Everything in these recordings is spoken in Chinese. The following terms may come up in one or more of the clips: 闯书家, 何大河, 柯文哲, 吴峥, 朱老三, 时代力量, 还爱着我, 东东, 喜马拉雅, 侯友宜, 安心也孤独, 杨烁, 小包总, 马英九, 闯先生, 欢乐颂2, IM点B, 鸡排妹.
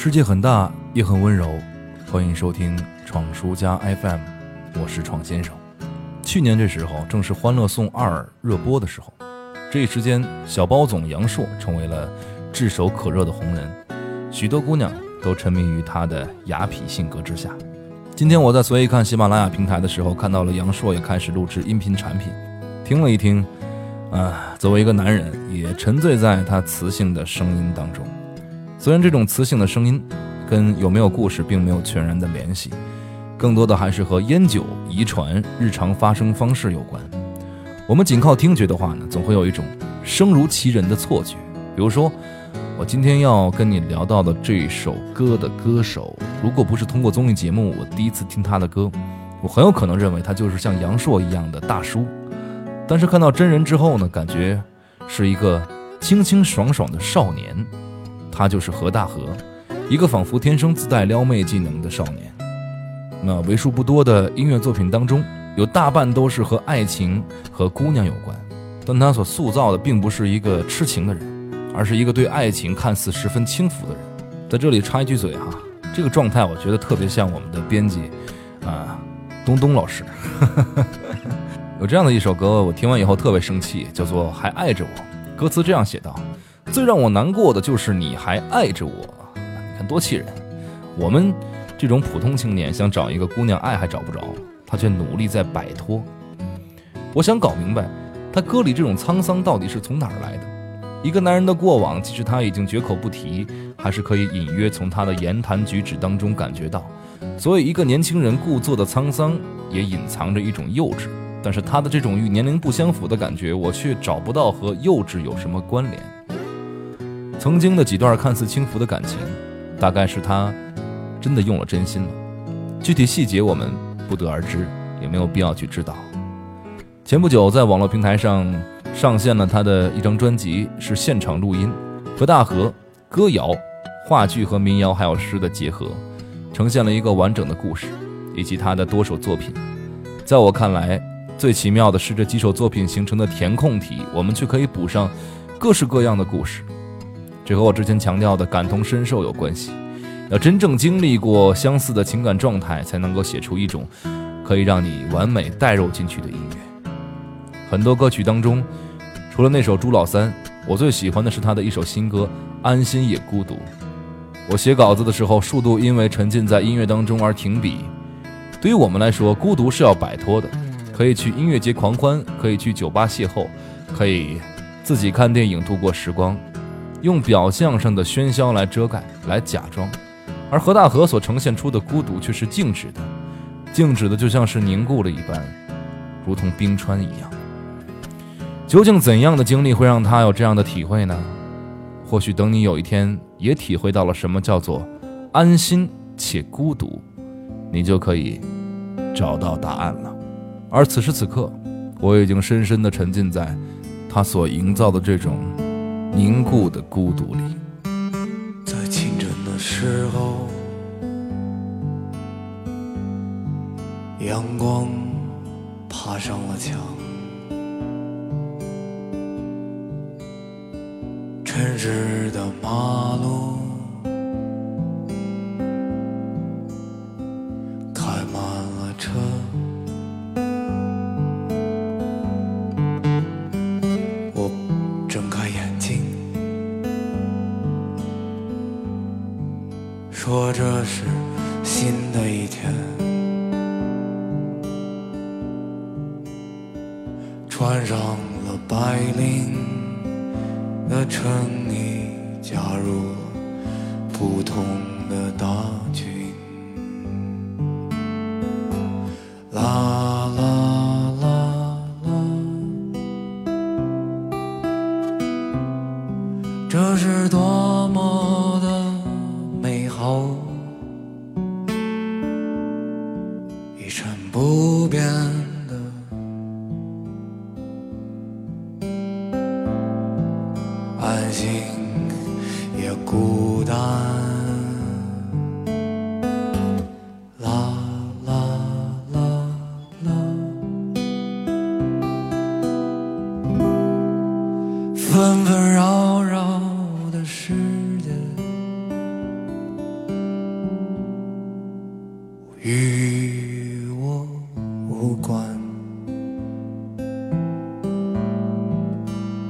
世界很大，也很温柔。欢迎收听闯书家 FM， 我是闯先生。去年这时候正是《欢乐颂2》热播的时候，这一时间小包总杨烁成为了炙手可热的红人，许多姑娘都沉迷于他的雅痞性格之下。今天我在随意看喜马拉雅平台的时候，看到了杨烁也开始录制音频产品，听了一听作为一个男人也沉醉在他磁性的声音当中。虽然这种磁性的声音跟有没有故事并没有全然的联系，更多的还是和烟酒、遗传、日常发生方式有关。我们仅靠听觉的话呢，总会有一种声如其人的错觉。比如说我今天要跟你聊到的这首歌的歌手，如果不是通过综艺节目我第一次听他的歌，我很有可能认为他就是像杨烁一样的大叔。但是看到真人之后呢，感觉是一个清清爽爽的少年。他就是何大河，一个仿佛天生自带撩妹技能的少年。那为数不多的音乐作品当中，有大半都是和爱情和姑娘有关，但他所塑造的并不是一个痴情的人，而是一个对爱情看似十分轻浮的人。在这里插一句嘴哈，这个状态我觉得特别像我们的编辑东东老师有这样的一首歌，我听完以后特别生气，叫做《还爱着我》。歌词这样写道：最让我难过的就是你还爱着我。你看多气人，我们这种普通青年想找一个姑娘爱还找不着，他却努力在摆脱。我想搞明白他歌里这种沧桑到底是从哪儿来的。一个男人的过往，即使他已经绝口不提，还是可以隐约从他的言谈举止当中感觉到。所以一个年轻人故作的沧桑也隐藏着一种幼稚，但是他的这种与年龄不相符的感觉，我却找不到和幼稚有什么关联。曾经的几段看似轻浮的感情，大概是他真的用了真心了，具体细节我们不得而知，也没有必要去知道。前不久在网络平台上上线了他的一张专辑，是现场录音，何大河歌谣、话剧和民谣还有诗的结合，呈现了一个完整的故事以及他的多首作品。在我看来，最奇妙的是这几首作品形成的填空题，我们却可以补上各式各样的故事。这和我之前强调的感同身受有关系，要真正经历过相似的情感状态，才能够写出一种可以让你完美带入进去的音乐。很多歌曲当中，除了那首《朱老三》，我最喜欢的是他的一首新歌《安心也孤独》。我写稿子的时候，数度因为沉浸在音乐当中而停笔。对于我们来说，孤独是要摆脱的，可以去音乐节狂欢，可以去酒吧邂逅，可以自己看电影度过时光，用表象上的喧嚣来遮盖，来假装。而何大河所呈现出的孤独却是静止的，静止的就像是凝固了一般，如同冰川一样。究竟怎样的经历会让他有这样的体会呢？或许等你有一天也体会到了什么叫做安心且孤独，你就可以找到答案了。而此时此刻，我已经深深地沉浸在他所营造的这种凝固的孤独里。在清晨的时候，阳光爬上了墙，城市的马路开满了车，我睁开眼睛，说这是新的一天，穿上了白绫的衬衣，加入普通的大军。啦啦啦啦，这是多么的美好！一成不变的。安心也孤单。与我无关，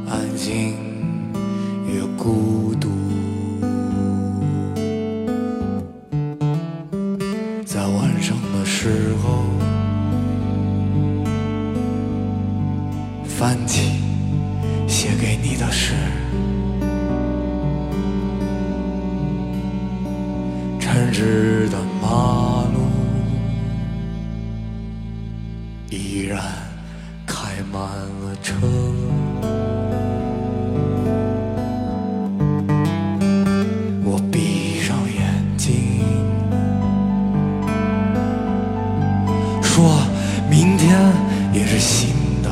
安静也孤独，在晚上的时候翻起写给你的诗，城市的马路依然开满了车，我闭上眼睛说明天也是新的，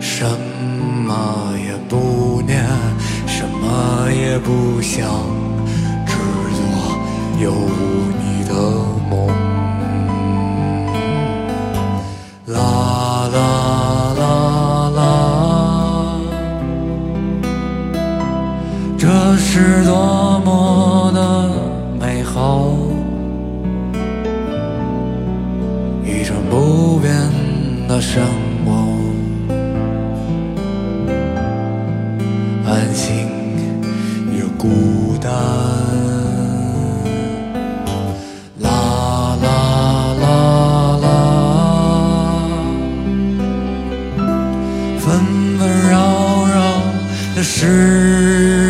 什么也不念，什么也不想，只做有你的梦。这是多么的美好，一成不变的生活，安心也孤单。啦啦啦啦，纷纷扰扰的事。